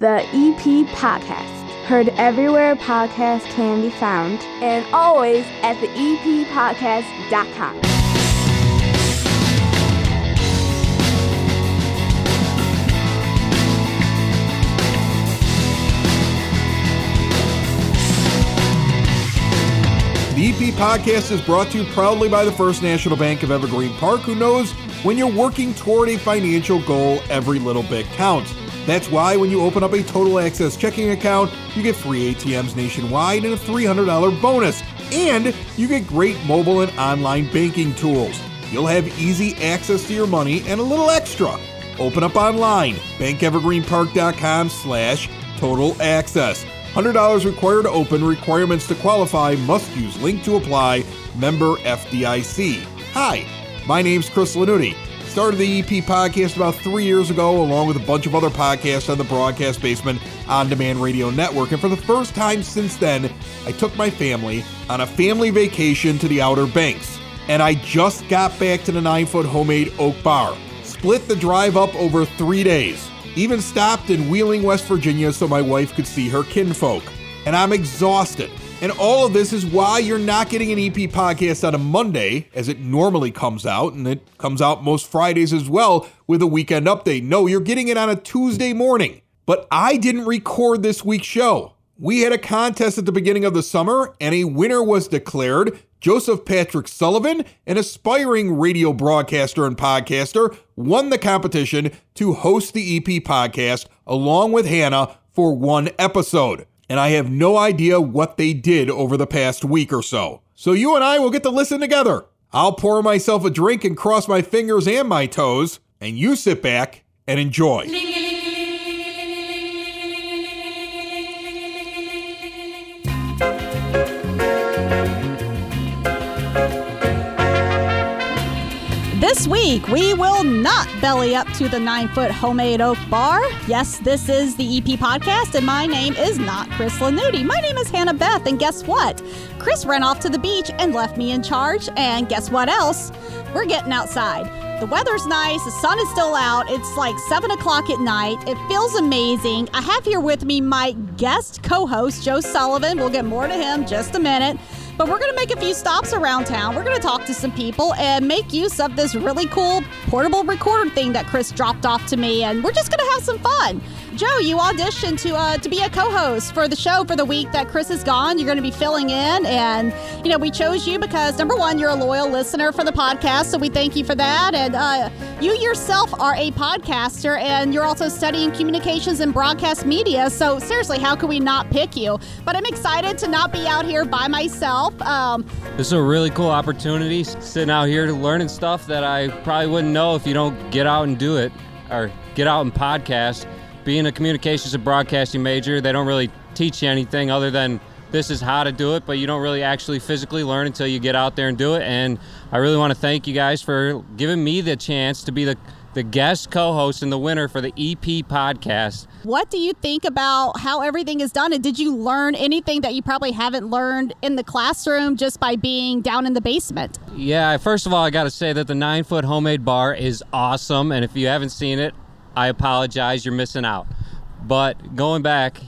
The EP Podcast, heard everywhere podcasts can be found, and always at theEPpodcast.com. The EP Podcast is brought to you proudly by the First National Bank of Evergreen Park, who knows when you're working toward a financial goal, every little bit counts. That's why when you open up a Total Access checking account, you get free ATMs nationwide and a $300 bonus. And you get great mobile and online banking tools. You'll have easy access to your money and a little extra. Open up online, bankevergreenpark.com/Total Access. $100 required to open, requirements to qualify, must use link to apply, member FDIC. Hi, my name's Chris Lanuti. Started the EP Podcast about 3 years ago, along with a bunch of other podcasts on the Broadcast Basement On Demand Radio Network. And for the first time since then, I took my family on a family vacation to the Outer Banks. And I just got back to the 9-foot homemade oak bar. Split the drive up over 3 days. Even stopped in Wheeling, West Virginia, so my wife could see her kinfolk. And I'm exhausted. And all of this is why you're not getting an EP Podcast on a Monday, as it normally comes out, and it comes out most Fridays as well, with a weekend update. No, you're getting it on a Tuesday morning. But I didn't record this week's show. We had a contest at the beginning of the summer, and a winner was declared, Joseph Patrick Sullivan, an aspiring radio broadcaster and podcaster, won the competition to host the EP Podcast along with Hannah for one episode. And I have no idea what they did over the past week or so. So you and I will get to listen together. I'll pour myself a drink and cross my fingers and my toes, and you sit back and enjoy. This week, we will not belly up to the 9-foot homemade oak bar. Yes, this is the EP Podcast, and my name is not Chris Lanuti. My name is Hannah Beth, and guess what? Chris ran off to the beach and left me in charge, and guess what else? We're getting outside. The weather's nice, the sun is still out, it's like 7 o'clock at night, it feels amazing. I have here with me my guest co-host, Joe Sullivan. We'll get more to him just a minute. But we're going to make a few stops around town. We're going to talk to some people and make use of this really cool portable recorder thing that Chris dropped off to me. And we're just going to have some fun. Joe, you auditioned to be a co-host for the show for the week that Chris is gone. You're going to be filling in. And, you know, we chose you because, number one, you're a loyal listener for the podcast. So we thank you for that. And you yourself are a podcaster, and you're also studying communications and broadcast media. So seriously, how could we not pick you? But I'm excited to not be out here by myself. This is a really cool opportunity, sitting out here learning stuff that I probably wouldn't know if you don't get out and do it, or get out and podcast. Being a communications and broadcasting major, they don't really teach you anything other than this is how to do it, but you don't really actually physically learn until you get out there and do it. And I really want to thank you guys for giving me the chance to be the guest co-host and the winner for the EP Podcast. What do you think about how everything is done? And did you learn anything that you probably haven't learned in the classroom just by being down in the basement? Yeah, first of all, I got to say that the 9-foot homemade bar is awesome. And if you haven't seen it, I apologize. You're missing out. But going back,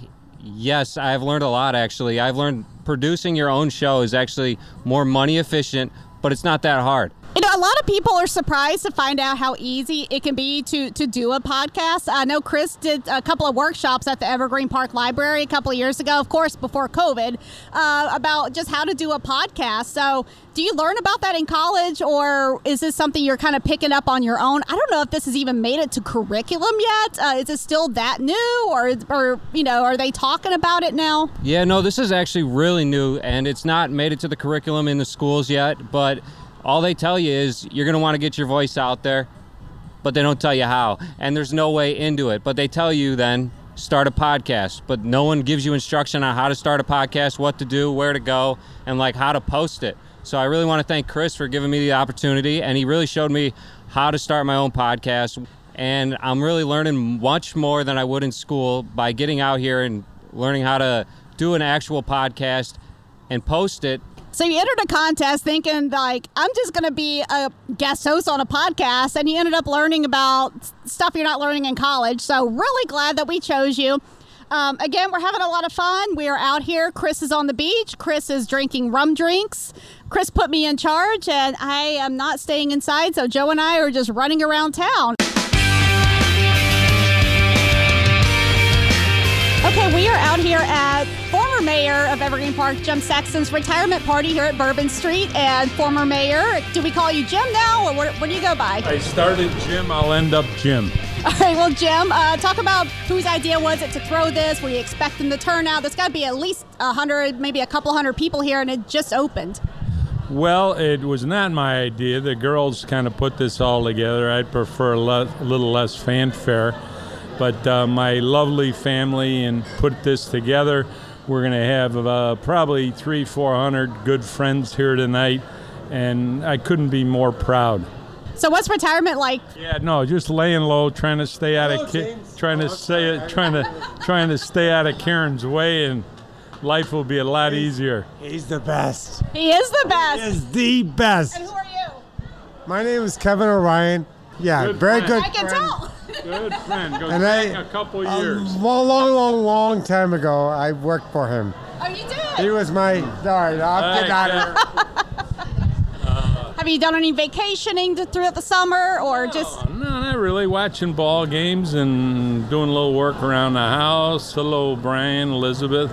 yes, I've learned a lot, actually. I've learned producing your own show is actually more money efficient, but it's not that hard. You know, a lot of people are surprised to find out how easy it can be to do a podcast. I know Chris did a couple of workshops at the Evergreen Park Library a couple of years ago, of course, before COVID, about just how to do a podcast. So do you learn about that in college, or is this something you're kind of picking up on your own? I don't know if this has even made it to curriculum yet. Is it still that new, or you know, are they talking about it now? Yeah, no, this is actually really new, and it's not made it to the curriculum in the schools yet, but all they tell you is you're going to want to get your voice out there, but they don't tell you how. And there's no way into it. But they tell you then, start a podcast. But no one gives you instruction on how to start a podcast, what to do, where to go, and like how to post it. So I really want to thank Chris for giving me the opportunity. And he really showed me how to start my own podcast. And I'm really learning much more than I would in school by getting out here and learning how to do an actual podcast and post it. So you entered a contest thinking, like, I'm just going to be a guest host on a podcast, and you ended up learning about stuff you're not learning in college. So really glad that we chose you. Again, we're having a lot of fun. We are out here. Chris is on the beach. Chris is drinking rum drinks. Chris put me in charge, and I am not staying inside, so Joe and I are just running around town. Okay, we are out here at former mayor of Evergreen Park, Jim Sexton's retirement party here at Bourbon Street. And former mayor, do we call you Jim now, or what do you go by? I started Jim, I'll end up Jim. All right, well, Jim, talk about whose idea was it to throw this. Were you expecting the turnout? There's got to be at least 100, maybe a couple hundred people here, and it just opened. Well, it was not my idea. The girls kind of put this all together. I'd prefer a little less fanfare. But my lovely family and put this together. We're going to have probably 300-400 good friends here tonight, and I couldn't be more proud. So what's retirement like? Yeah, no, just laying low, trying to stay out of stay out of Karen's way, and life will be a lot easier. He's the best. He is the best. He is the best. And who are you? My name is Kevin O'Ryan. Yeah, good very friend. Good. I can tell. Good friend. Goes and back a couple years. Long time ago, I worked for him. Oh, you did? He was my... Sorry, I'll get out of here. Have you done any vacationing throughout the summer, or just... No, not really. Watching ball games and doing a little work around the house. Hello, Brian, Elizabeth.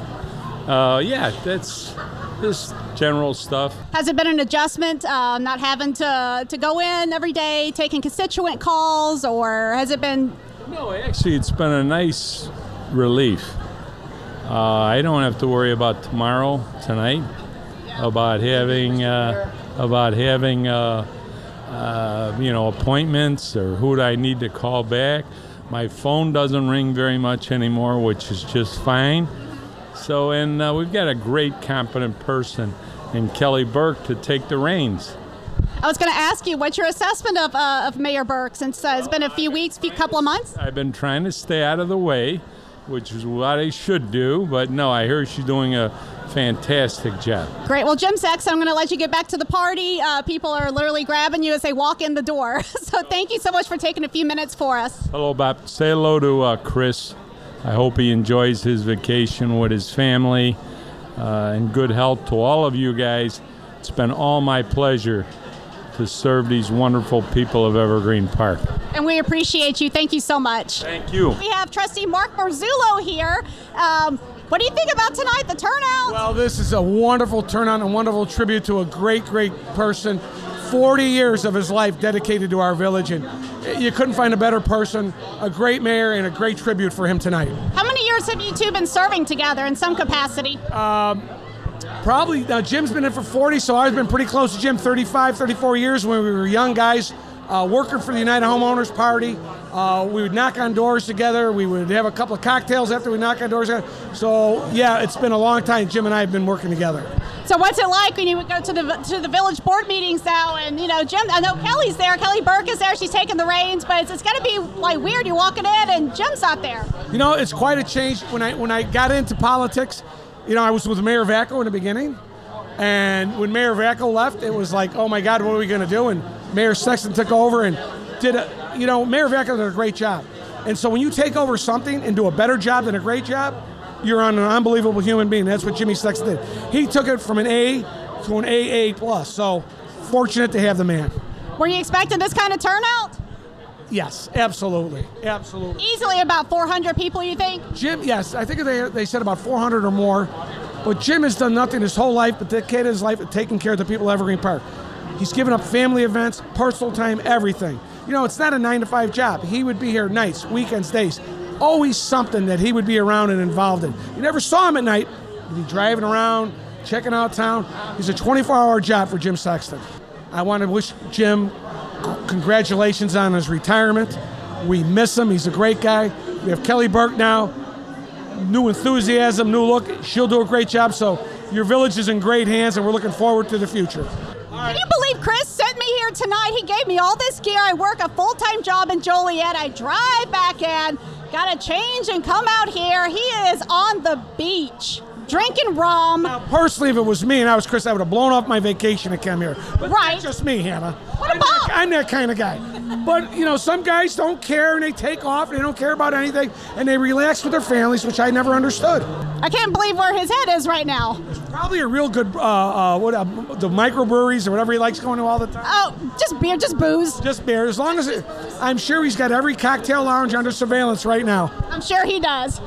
Yeah, that's... Just general stuff. Has it been an adjustment, not having to go in every day, taking constituent calls, or has it been? No, actually, it's been a nice relief. I don't have to worry about tomorrow, tonight, about having you know, appointments or who do I need to call back. My phone doesn't ring very much anymore, which is just fine. So, and we've got a great, competent person in Kelly Burke to take the reins. I was going to ask you, what's your assessment of Mayor Burke since it's been a few weeks, couple of months? I've been trying to stay out of the way, which is what I should do. But no, I hear she's doing a fantastic job. Great. Well, Jim Sexton, I'm going to let you get back to the party. People are literally grabbing you as they walk in the door. So thank you so much for taking a few minutes for us. Hello, Bob. Say hello to Chris. I hope he enjoys his vacation with his family, and good health to all of you guys. It's been all my pleasure to serve these wonderful people of Evergreen Park. And we appreciate you. Thank you so much. Thank you. We have Trustee Mark Marzullo here. What do you think about tonight, the turnout? Well, this is a wonderful turnout and wonderful tribute to a great, great person. 40 years of his life dedicated to our village, and you couldn't find a better person, a great mayor, and a great tribute for him tonight. How many years have you two been serving together in some capacity? Probably, now Jim's been in for 40, so I've been pretty close to Jim, 35, 34 years when we were young guys, working for the United Homeowners Party. We would knock on doors together. We would have a couple of cocktails after we knock on doors together. So, yeah, it's been a long time. Jim and I have been working together. So what's it like when you would go to the village board meetings now? And, you know, Jim, I know Kelly's there. Kelly Burke is there. She's taking the reins. But it's going to be, like, weird. You're walking in and Jim's not there. You know, it's quite a change. When I got into politics, you know, I was with Mayor Vacco in the beginning. And when Mayor Vacco left, it was like, oh, my God, what are we going to do? And Mayor Sexton took over and did a, you know, Mayor Vacco did a great job. And so when you take over something and do a better job than a great job, you're on an unbelievable human being. That's what Jimmy Sexton did. He took it from an A to an AA+. So fortunate to have the man. Were you expecting this kind of turnout? Yes, absolutely. Easily about 400 people, you think? Jim, yes. I think they said about 400 or more. But Jim has done nothing his whole life but dedicated his life to taking care of the people of Evergreen Park. He's given up family events, personal time, everything. You know, it's not a 9-to-5 job. He would be here nights, weekends, days. Always something that he would be around and involved in. You never saw him at night. He'd be driving around, checking out town. It's a 24-hour job for Jim Sexton. I want to wish Jim congratulations on his retirement. We miss him. He's a great guy. We have Kelly Burke now. New enthusiasm, new look. She'll do a great job. So your village is in great hands, and we're looking forward to the future. Can you believe Chris sent me here tonight? He gave me all this gear. I work a full-time job in Joliet. I drive back in, got to change and come out here. He is on the beach. drinking rum. Now, personally, if it was me and I was Chris, I would have blown off my vacation to come here. But right. That's just me, Hannah. What about? I'm that kind of guy. But, you know, some guys don't care and they take off and they don't care about anything and they relax with their families, which I never understood. I can't believe where his head is right now. There's probably a real good, the microbreweries or whatever he likes going to all the time. Oh, just beer, just booze. Just beer. As long as it, I'm sure he's got every cocktail lounge under surveillance right now. I'm sure he does.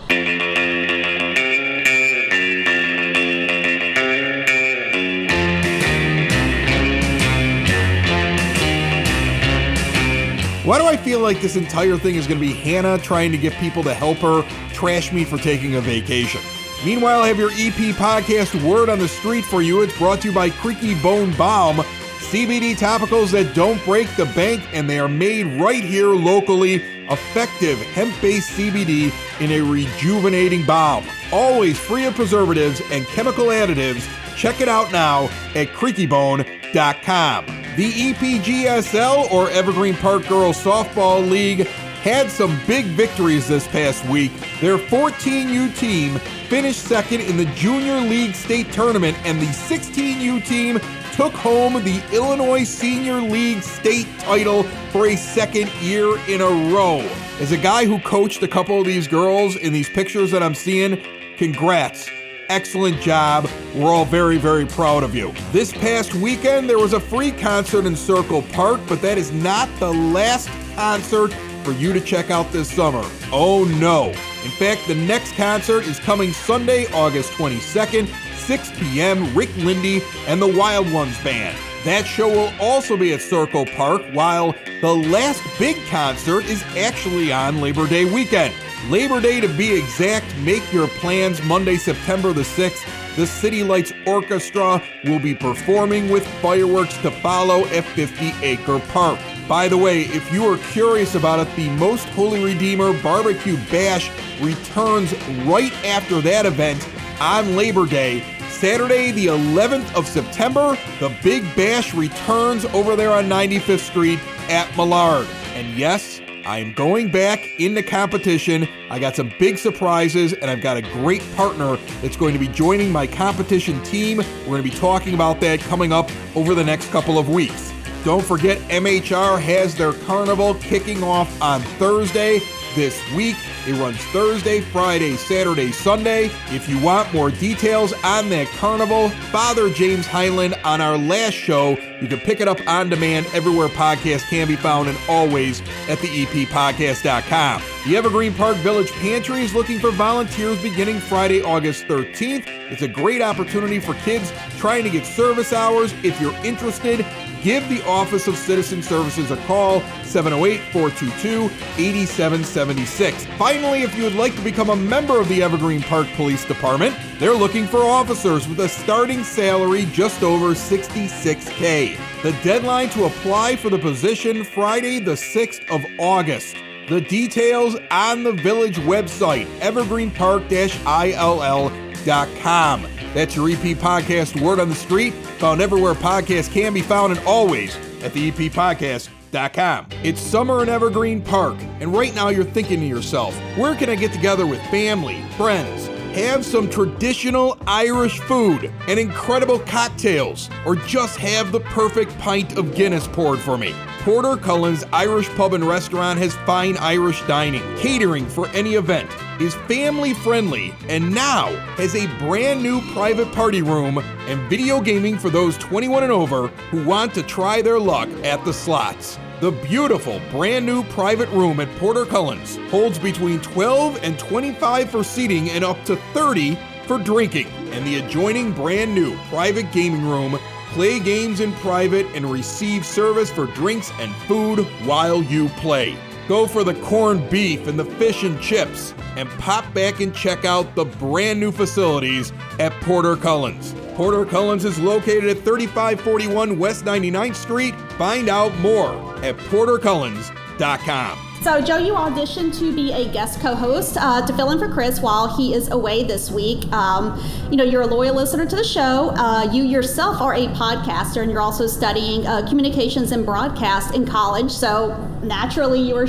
Why do I feel like this entire thing is going to be Hannah trying to get people to help her trash me for taking a vacation? Meanwhile, I have your EP podcast word on the street for you. It's brought to you by Creaky Bone Balm, CBD topicals that don't break the bank, and they are made right here locally. Effective hemp-based CBD in a rejuvenating balm. Always free of preservatives and chemical additives. Check it out now at creakybone.com. The EPGSL, or Evergreen Park Girls Softball League, had some big victories this past week. Their 14U team finished second in the Junior League State Tournament, and the 16U team took home the Illinois Senior League State title for a second year in a row. As a guy who coached a couple of these girls in these pictures that I'm seeing, congrats. Excellent job. We're all very, very proud of you. This past weekend, there was a free concert in Circle Park, but that is not the last concert for you to check out this summer. Oh no. In fact, the next concert is coming Sunday, August 22nd, 6 p.m., Rick Lindy and the Wild Ones Band. That show will also be at Circle Park, while the last big concert is actually on Labor Day weekend. Labor Day to be exact, make your plans. Monday, September the 6th, the City Lights Orchestra will be performing with fireworks to follow at 50 Acre Park. By the way, if you are curious about it, the Most Holy Redeemer Barbecue Bash returns right after that event on Labor Day. Saturday, the 11th of September, the Big Bash returns over there on 95th Street at Millard. And yes, I am going back into competition. I got some big surprises, and I've got a great partner that's going to be joining my competition team. We're going to be talking about that coming up over the next couple of weeks. Don't forget, MHR has their carnival kicking off on Thursday this week. It runs Thursday, Friday, Saturday, Sunday. If you want more details on that carnival, Father James Highland on our last show. You can pick it up on demand everywhere podcasts can be found and always at theEPpodcast.com. The Evergreen Park Village Pantry is looking for volunteers beginning Friday, August 13th. It's a great opportunity for kids trying to get service hours. If you're interested, give the Office of Citizen Services a call, 708-422-8776. Finally, if you would like to become a member of the Evergreen Park Police Department, they're looking for officers with a starting salary just over $66,000. The deadline to apply for the position, Friday, the 6th of August. The details on the village website, evergreenpark-ill.com. That's your EP podcast, Word on the Street, found everywhere podcasts can be found and always at theEPpodcast.com. It's summer in Evergreen Park, and right now you're thinking to yourself, where can I get together with family, friends, have some traditional Irish food and incredible cocktails, or just have the perfect pint of Guinness poured for me? Porter Cullen's Irish Pub and Restaurant has fine Irish dining, catering for any event, is family-friendly, and now has a brand new private party room and video gaming for those 21 and over who want to try their luck at the slots. The beautiful brand new private room at Porter Cullen's holds between 12 and 25 for seating and up to 30 for drinking. And the adjoining brand new private gaming room, play games in private and receive service for drinks and food while you play. Go for the corned beef and the fish and chips, and pop back and check out the brand new facilities at Porter Cullen's. Porter Cullen's is located at 3541 West 99th Street. Find out more at portercullens.com. So, Joe, you auditioned to be a guest co-host to fill in for Chris while he is away this week. You know, you're a loyal listener to the show. You yourself are a podcaster, and you're also studying communications and broadcast in college. So, naturally, you were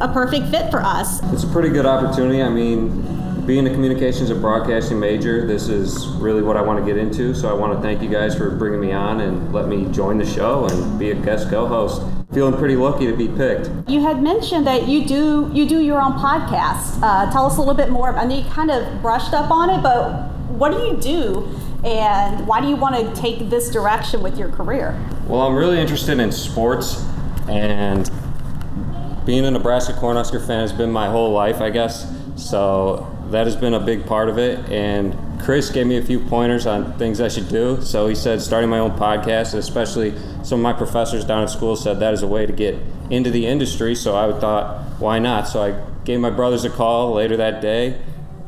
a perfect fit for us. It's a pretty good opportunity. I mean, Being a communications and broadcasting major, this is really what I want to get into, so I want to thank you guys for bringing me on and let me join the show and be a guest co-host. Feeling pretty lucky to be picked. You had mentioned that you do your own podcast. Tell us a little bit more. I know you kind of brushed up on it, but what do you do and why do you want to take this direction with your career? Well, I'm really interested in sports, and being a Nebraska Cornhusker fan has been my whole life, I guess. So that has been a big part of it, and Chris gave me a few pointers on things I should do. So he said starting my own podcast, especially some of my professors down at school said that is a way to get into the industry, so I thought, why not? So I gave my brothers a call later that day,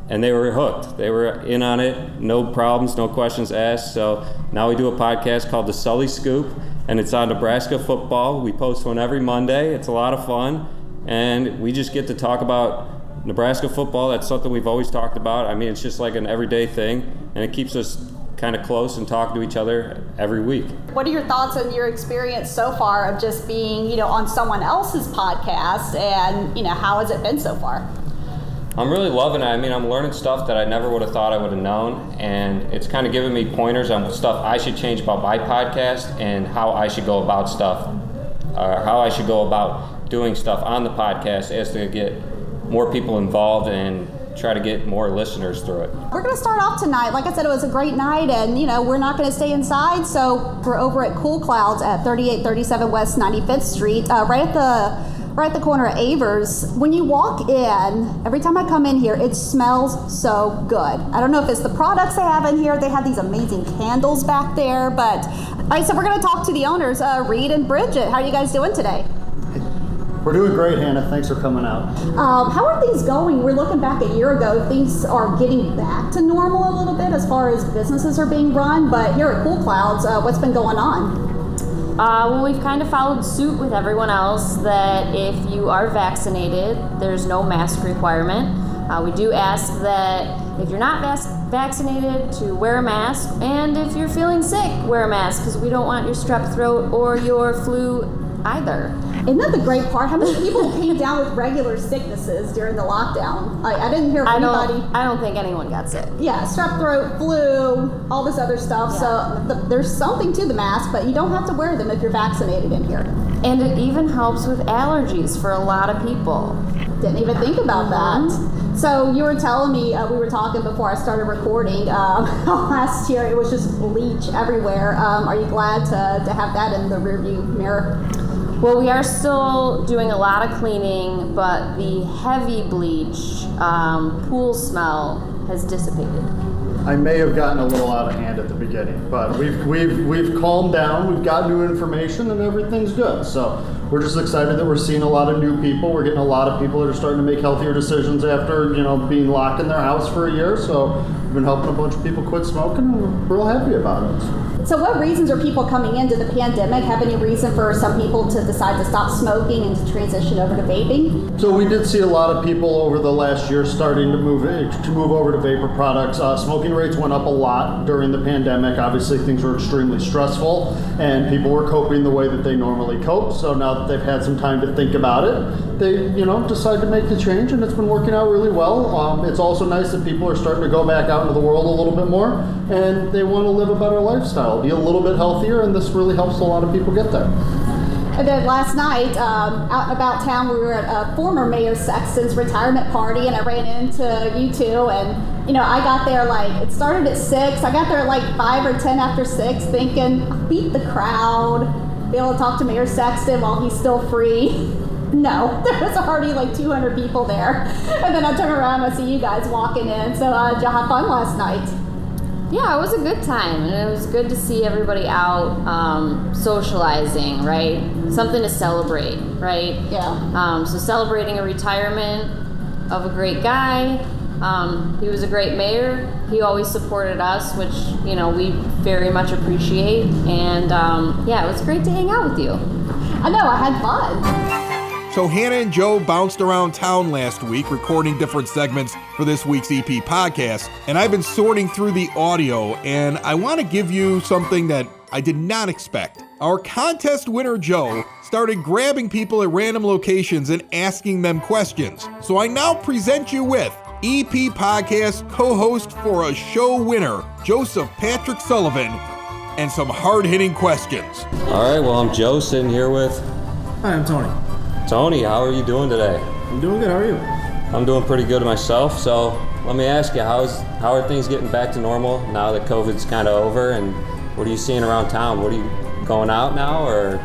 and they were hooked. They were in on it, no problems, no questions asked. So now we do a podcast called The Sully Scoop, and it's on Nebraska football. We post one every Monday. It's a lot of fun, and we just get to talk about Nebraska football. That's something we've always talked about. I mean, it's just like an everyday thing, and it keeps us kind of close and talking to each other every week. What are your thoughts on your experience so far of just being, on someone else's podcast, and, how has it been so far? I'm really loving it. I mean, I'm learning stuff that I never would have thought I would have known, and it's kind of giving me pointers on stuff I should change about my podcast and how I should go about stuff, or how I should go about doing stuff on the podcast as to get more people involved and try to get more listeners through it. We're going to start off tonight. Like I said, it was a great night, and we're not going to stay inside, so we're over at Cool Clouds at 3837 West 95th Street, right at the corner of Avers. When you walk in, every time I come in here, it smells so good. I don't know if it's the products they have in here. They have these amazing candles back there, but all right, so we're going to talk to the owners, Reed and Bridget. How are you guys doing today? We're doing great, Hannah. Thanks for coming out. How are things going? We're looking back a year ago. Things are getting back to normal a little bit as far as businesses are being run, but here at Cool Clouds, what's been going on? Well, we've kind of followed suit with everyone else that if you are vaccinated, there's no mask requirement. We do ask that if you're not vaccinated to wear a mask, and if you're feeling sick, wear a mask, because we don't want your strep throat or your flu either. Isn't that the great part? How many people came down with regular sicknesses during the lockdown? I didn't hear from anybody. I don't think anyone got sick. Yeah, strep throat, flu, all this other stuff. Yeah. So there's something to the mask, but you don't have to wear them if you're vaccinated in here. And it even helps with allergies for a lot of people. Didn't even think about that. So you were telling me, we were talking before I started recording, last year it was just bleach everywhere. Are you glad to have that in the rearview mirror? Well, we are still doing a lot of cleaning, but the heavy bleach pool smell has dissipated. I may have gotten a little out of hand at the beginning, but we've calmed down. We've got new information, and everything's good. So we're just excited that we're seeing a lot of new people. We're getting a lot of people that are starting to make healthier decisions after being locked in their house for a year. So we've been helping a bunch of people quit smoking, and we're real happy about it. So what reasons are people coming into the pandemic? Have any reason for some people to decide to stop smoking and to transition over to vaping? So we did see a lot of people over the last year starting to move over to vapor products. Smoking rates went up a lot during the pandemic. Obviously, things were extremely stressful, and people were coping the way that they normally cope. So now that they've had some time to think about it, they decide to make the change, and it's been working out really well. It's also nice that people are starting to go back out into the world a little bit more, and they want to live a better lifestyle. Be a little bit healthier, and this really helps a lot of people get there. And then last night, out and about town, we were at former Mayor Sexton's retirement party, and I ran into you two, and I got there it started at 6. I got there at 5 or 10 after 6, thinking I'll beat the crowd, be able to talk to Mayor Sexton while he's still free. No, there was already 200 people there, and then I turn around and I see you guys walking in. So did y'all have fun last night? Yeah, it was a good time, and it was good to see everybody out socializing, right? Something to celebrate, right? Yeah. So celebrating a retirement of a great guy. He was a great mayor. He always supported us, which, we very much appreciate. And, it was great to hang out with you. I know, I had fun. So Hannah and Joe bounced around town last week recording different segments for this week's EP podcast, and I've been sorting through the audio, and I want to give you something that I did not expect. Our contest winner, Joe, started grabbing people at random locations and asking them questions. So I now present you with EP Podcast co-host for a show winner, Joseph Patrick Sullivan, and some hard-hitting questions. All right, well, I'm Joe, sitting here with... Hi, I'm Tony. Tony, how are you doing today? I'm doing good. How are you? I'm doing pretty good myself, so let me ask you, how are things getting back to normal now that COVID's kind of over, and what are you seeing around town? What are you... going out now, or?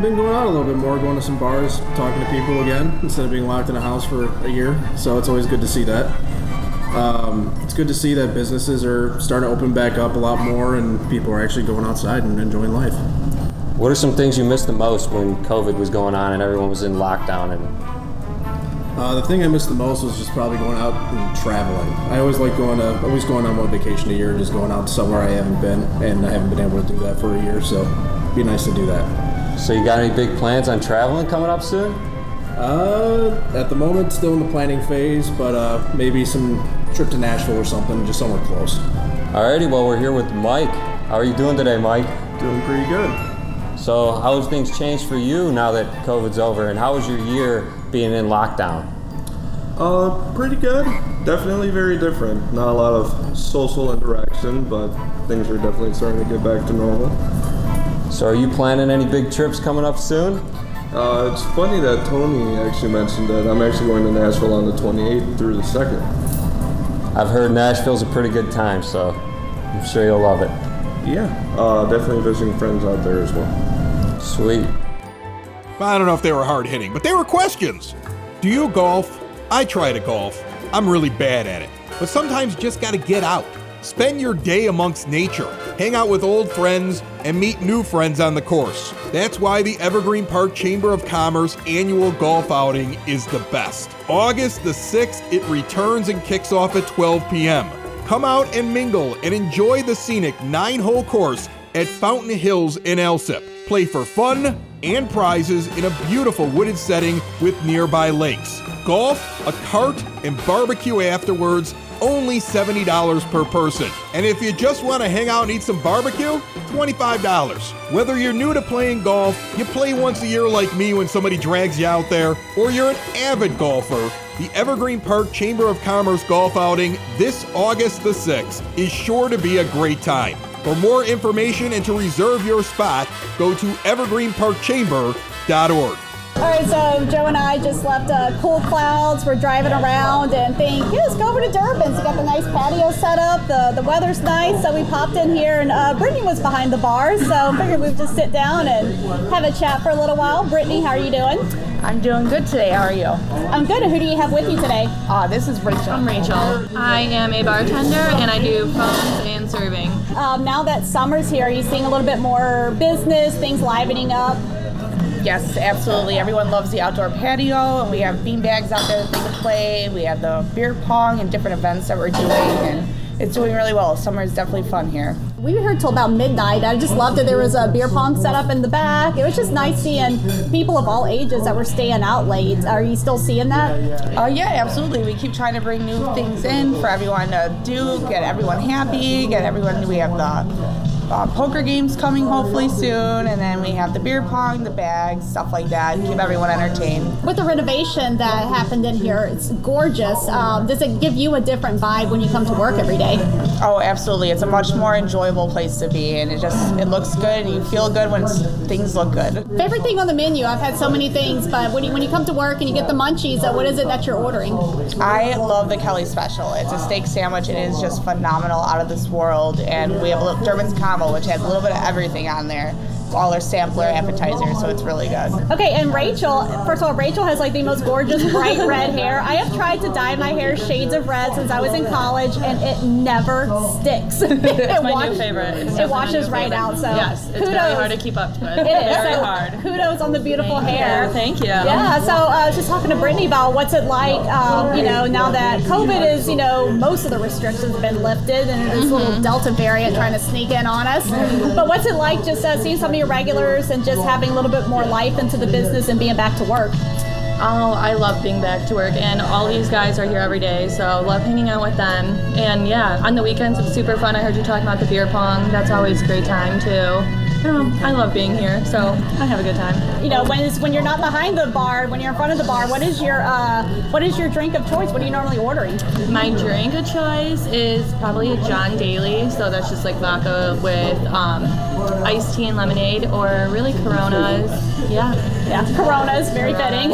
Been going out a little bit more, going to some bars, talking to people again, instead of being locked in a house for a year, so it's always good to see that. It's good to see that businesses are starting to open back up a lot more, and people are actually going outside and enjoying life. What are some things you missed the most when COVID was going on and everyone was in lockdown? The thing I missed the most was just probably going out and traveling. I always like going on one vacation a year, just going out somewhere I haven't been, and I haven't been able to do that for a year, so it'd be nice to do that. So you got any big plans on traveling coming up soon? At the moment, still in the planning phase, but maybe some trip to Nashville or something, just somewhere close. Alrighty, well, we're here with Mike. How are you doing today, Mike? Doing pretty good. So how have things changed for you now that COVID's over, and how was your year being in lockdown? Pretty good. Definitely very different. Not a lot of social interaction, but things are definitely starting to get back to normal. So are you planning any big trips coming up soon? It's funny that Tony actually mentioned that. I'm actually going to Nashville on the 28th through the 2nd. I've heard Nashville's a pretty good time, so I'm sure you'll love it. Yeah, definitely visiting friends out there as well. Sweet. I don't know if they were hard-hitting, but they were questions. Do you golf? I try to golf. I'm really bad at it. But sometimes you just got to get out. Spend your day amongst nature. Hang out with old friends and meet new friends on the course. That's why the Evergreen Park Chamber of Commerce annual golf outing is the best. August the 6th, it returns and kicks off at 12 p.m. Come out and mingle and enjoy the scenic 9-hole course at Fountain Hills in Alsip. Play for fun and prizes in a beautiful wooded setting with nearby lakes. Golf, a cart, and barbecue afterwards, only $70 per person. And if you just want to hang out and eat some barbecue, $25. Whether you're new to playing golf, you play once a year like me when somebody drags you out there, or you're an avid golfer, the Evergreen Park Chamber of Commerce golf outing this August the 6th is sure to be a great time. For more information and to reserve your spot, go to evergreenparkchamber.org. All right, so Joe and I just left Cool Clouds. We're driving around and think, let's go over to Durban. So we got the nice patio set up. The weather's nice, so we popped in here, and Brittany was behind the bar, so figured we'd just sit down and have a chat for a little while. Brittany, how are you doing? I'm doing good today. How are you? I'm good. And who do you have with you today? This is Rachel. I'm Rachel. I am a bartender, and I do phones and serving. Now that summer's here, are you seeing a little bit more business, things livening up? Yes, absolutely. Everyone loves the outdoor patio, and we have beanbags out there that they can play. We have the beer pong and different events that we're doing, and it's doing really well. Summer is definitely fun here. We were here till about midnight. I just loved it. There was a beer pong set up in the back. It was just nice seeing people of all ages that were staying out late. Are you still seeing that? Yeah, absolutely. We keep trying to bring new things in for everyone to do, get everyone happy, get everyone. We have the poker games coming hopefully soon, and then we have the beer pong, the bags, stuff like that. Keep everyone entertained. With the renovation that happened in here, it's gorgeous. Does it give you a different vibe when you come to work every day? Oh, absolutely. It's a much more enjoyable place to be, and it looks good, and you feel good when things look good. Favorite thing on the menu? I've had so many things, but when you come to work and you get the munchies, what is it that you're ordering? I love the Kelly special. It's a steak sandwich. It is just phenomenal, out of this world, and we have a Durban's combo, which has a little bit of everything on there. All our sampler appetizers, so it's really good. Okay, and Rachel, first of all, Rachel has the most gorgeous bright red hair. I have tried to dye my hair shades of red since I was in college, and it never sticks. It's my new favorite. It washes right out, so yes, it's kudos. Very hard to keep up to it. It is, very hard. Kudos on the beautiful hair. Yeah, thank you. Yeah, so I was just talking to Brittany about what's it like, now that COVID is, most of the restrictions have been lifted, and this little Delta variant trying to sneak in on us. But what's it like just seeing somebody regulars and just having a little bit more life into the business and being back to work? Oh, I love being back to work, and all these guys are here every day, so I love hanging out with them. And yeah, on the weekends it's super fun. I heard you talking about the beer pong. That's always a great time too. I love being here, so I have a good time. You know, when you're not behind the bar, when you're in front of the bar, what is your drink of choice? What are you normally ordering? My drink of choice is probably a John Daly, so that's just like vodka with iced tea and lemonade, or really Coronas. Yeah, Coronas, very fitting.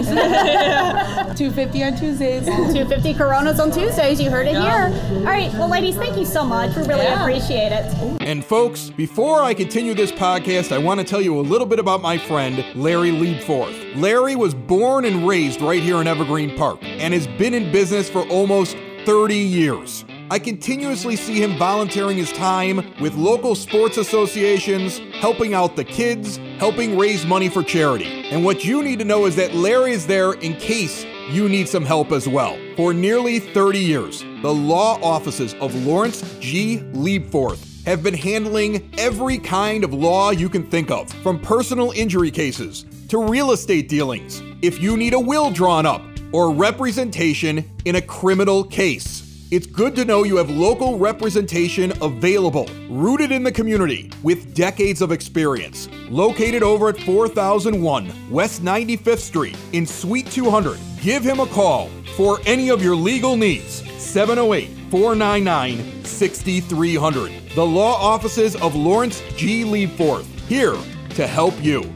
$2.50 on Tuesdays. $2.50 Coronas on Tuesdays. You heard it here. All right, well, ladies, thank you so much. We really appreciate it. And folks, before I continue this podcast, I want to tell you a little bit about my friend, Larry Liebforth. Larry was born and raised right here in Evergreen Park and has been in business for almost 30 years. I continuously see him volunteering his time with local sports associations, helping out the kids, helping raise money for charity. And what you need to know is that Larry is there in case you need some help as well. For nearly 30 years, the law offices of Lawrence G. Liebforth have been handling every kind of law you can think of, from personal injury cases to real estate dealings, if you need a will drawn up, or representation in a criminal case. It's good to know you have local representation available, rooted in the community, with decades of experience. Located over at 4001 West 95th Street in Suite 200, give him a call for any of your legal needs. 708-499-6300. The law offices of Lawrence G. Liebforth, here to help you.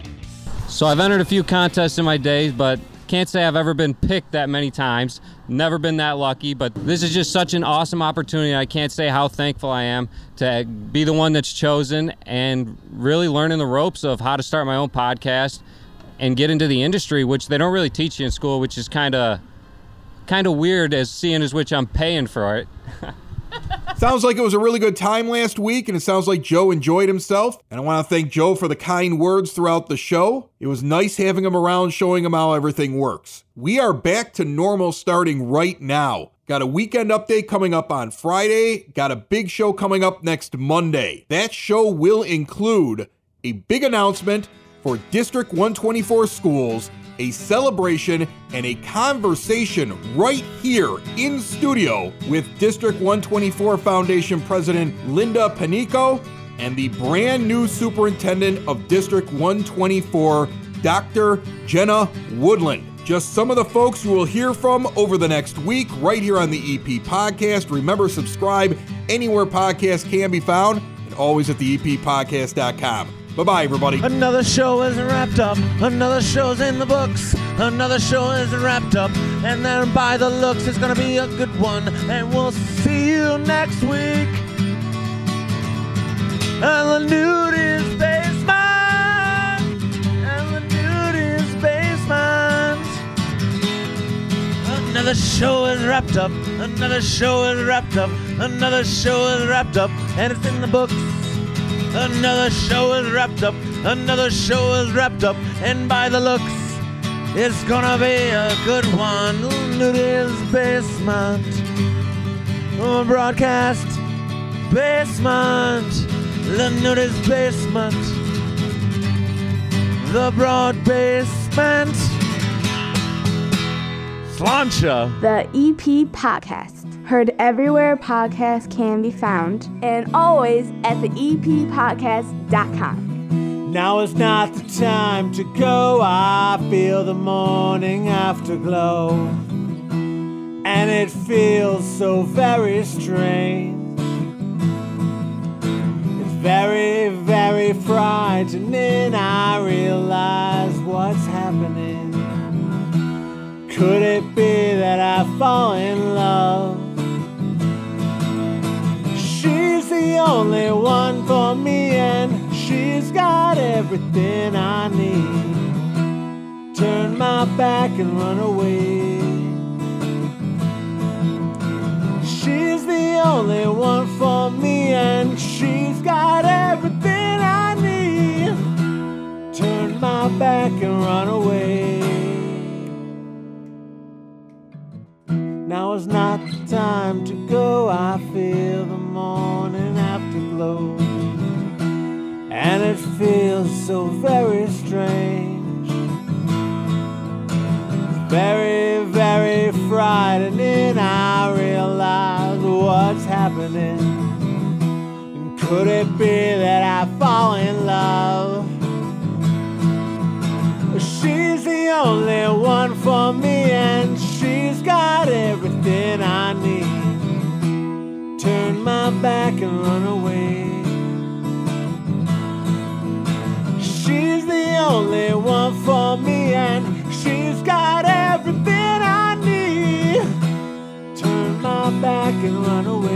So I've entered a few contests in my days, but can't say I've ever been picked that many times. Never been that lucky, but this is just such an awesome opportunity. I can't say how thankful I am to be the one that's chosen and really learning the ropes of how to start my own podcast and get into the industry, which they don't really teach you in school, which is kind of weird, as seeing as which I'm paying for it. Sounds like it was a really good time last week, and it sounds like Joe enjoyed himself. And I want to thank Joe for the kind words throughout the show. It was nice having him around, showing him how everything works. We are back to normal starting right now. Got a weekend update coming up on Friday. Got a big show coming up next Monday. That show will include a big announcement for District 124 schools, a celebration, and a conversation right here in studio with District 124 Foundation President Linda Panico and the brand new Superintendent of District 124, Dr. Jenna Woodland. Just some of the folks you will hear from over the next week right here on the EP Podcast. Remember, subscribe anywhere podcasts can be found, and always at theEPpodcast.com. Bye-bye, everybody. Another show isn't wrapped up. Another show's in the books. Another show isn't wrapped up. And then by the looks, it's going to be a good one. And we'll see you next week. And the Nudie's Basement. And the Nudie's Basement. Another show is wrapped up. Another show is wrapped up. Another show is wrapped up. And it's in the books. Another show is wrapped up, another show is wrapped up, and by the looks, it's gonna be a good one. Nudie's Basement, Broadcast Basement, the Nudie's Basement, the Broad Basement, Slancha. The EP Podcast. Heard everywhere podcasts can be found, and always at theEPpodcast.com. Now is not the time to go. I feel the morning afterglow, and it feels so very strange. It's very, very frightening. I realize what's happening. Could it be that I fall in love? She's the only one for me, and she's got everything I need. Turn my back and run away. She's the only one for me, and she's got everything I need. Turn my back and run away. Now is not the time to go. I feel the morning afterglow, and it feels so very strange. Very, very frightening. I realize what's happening. Could it be that I fall in love? She's the only one for me, and she's got everything I need. Turn my back and run away. She's the only one for me, and she's got everything I need. Turn my back and run away.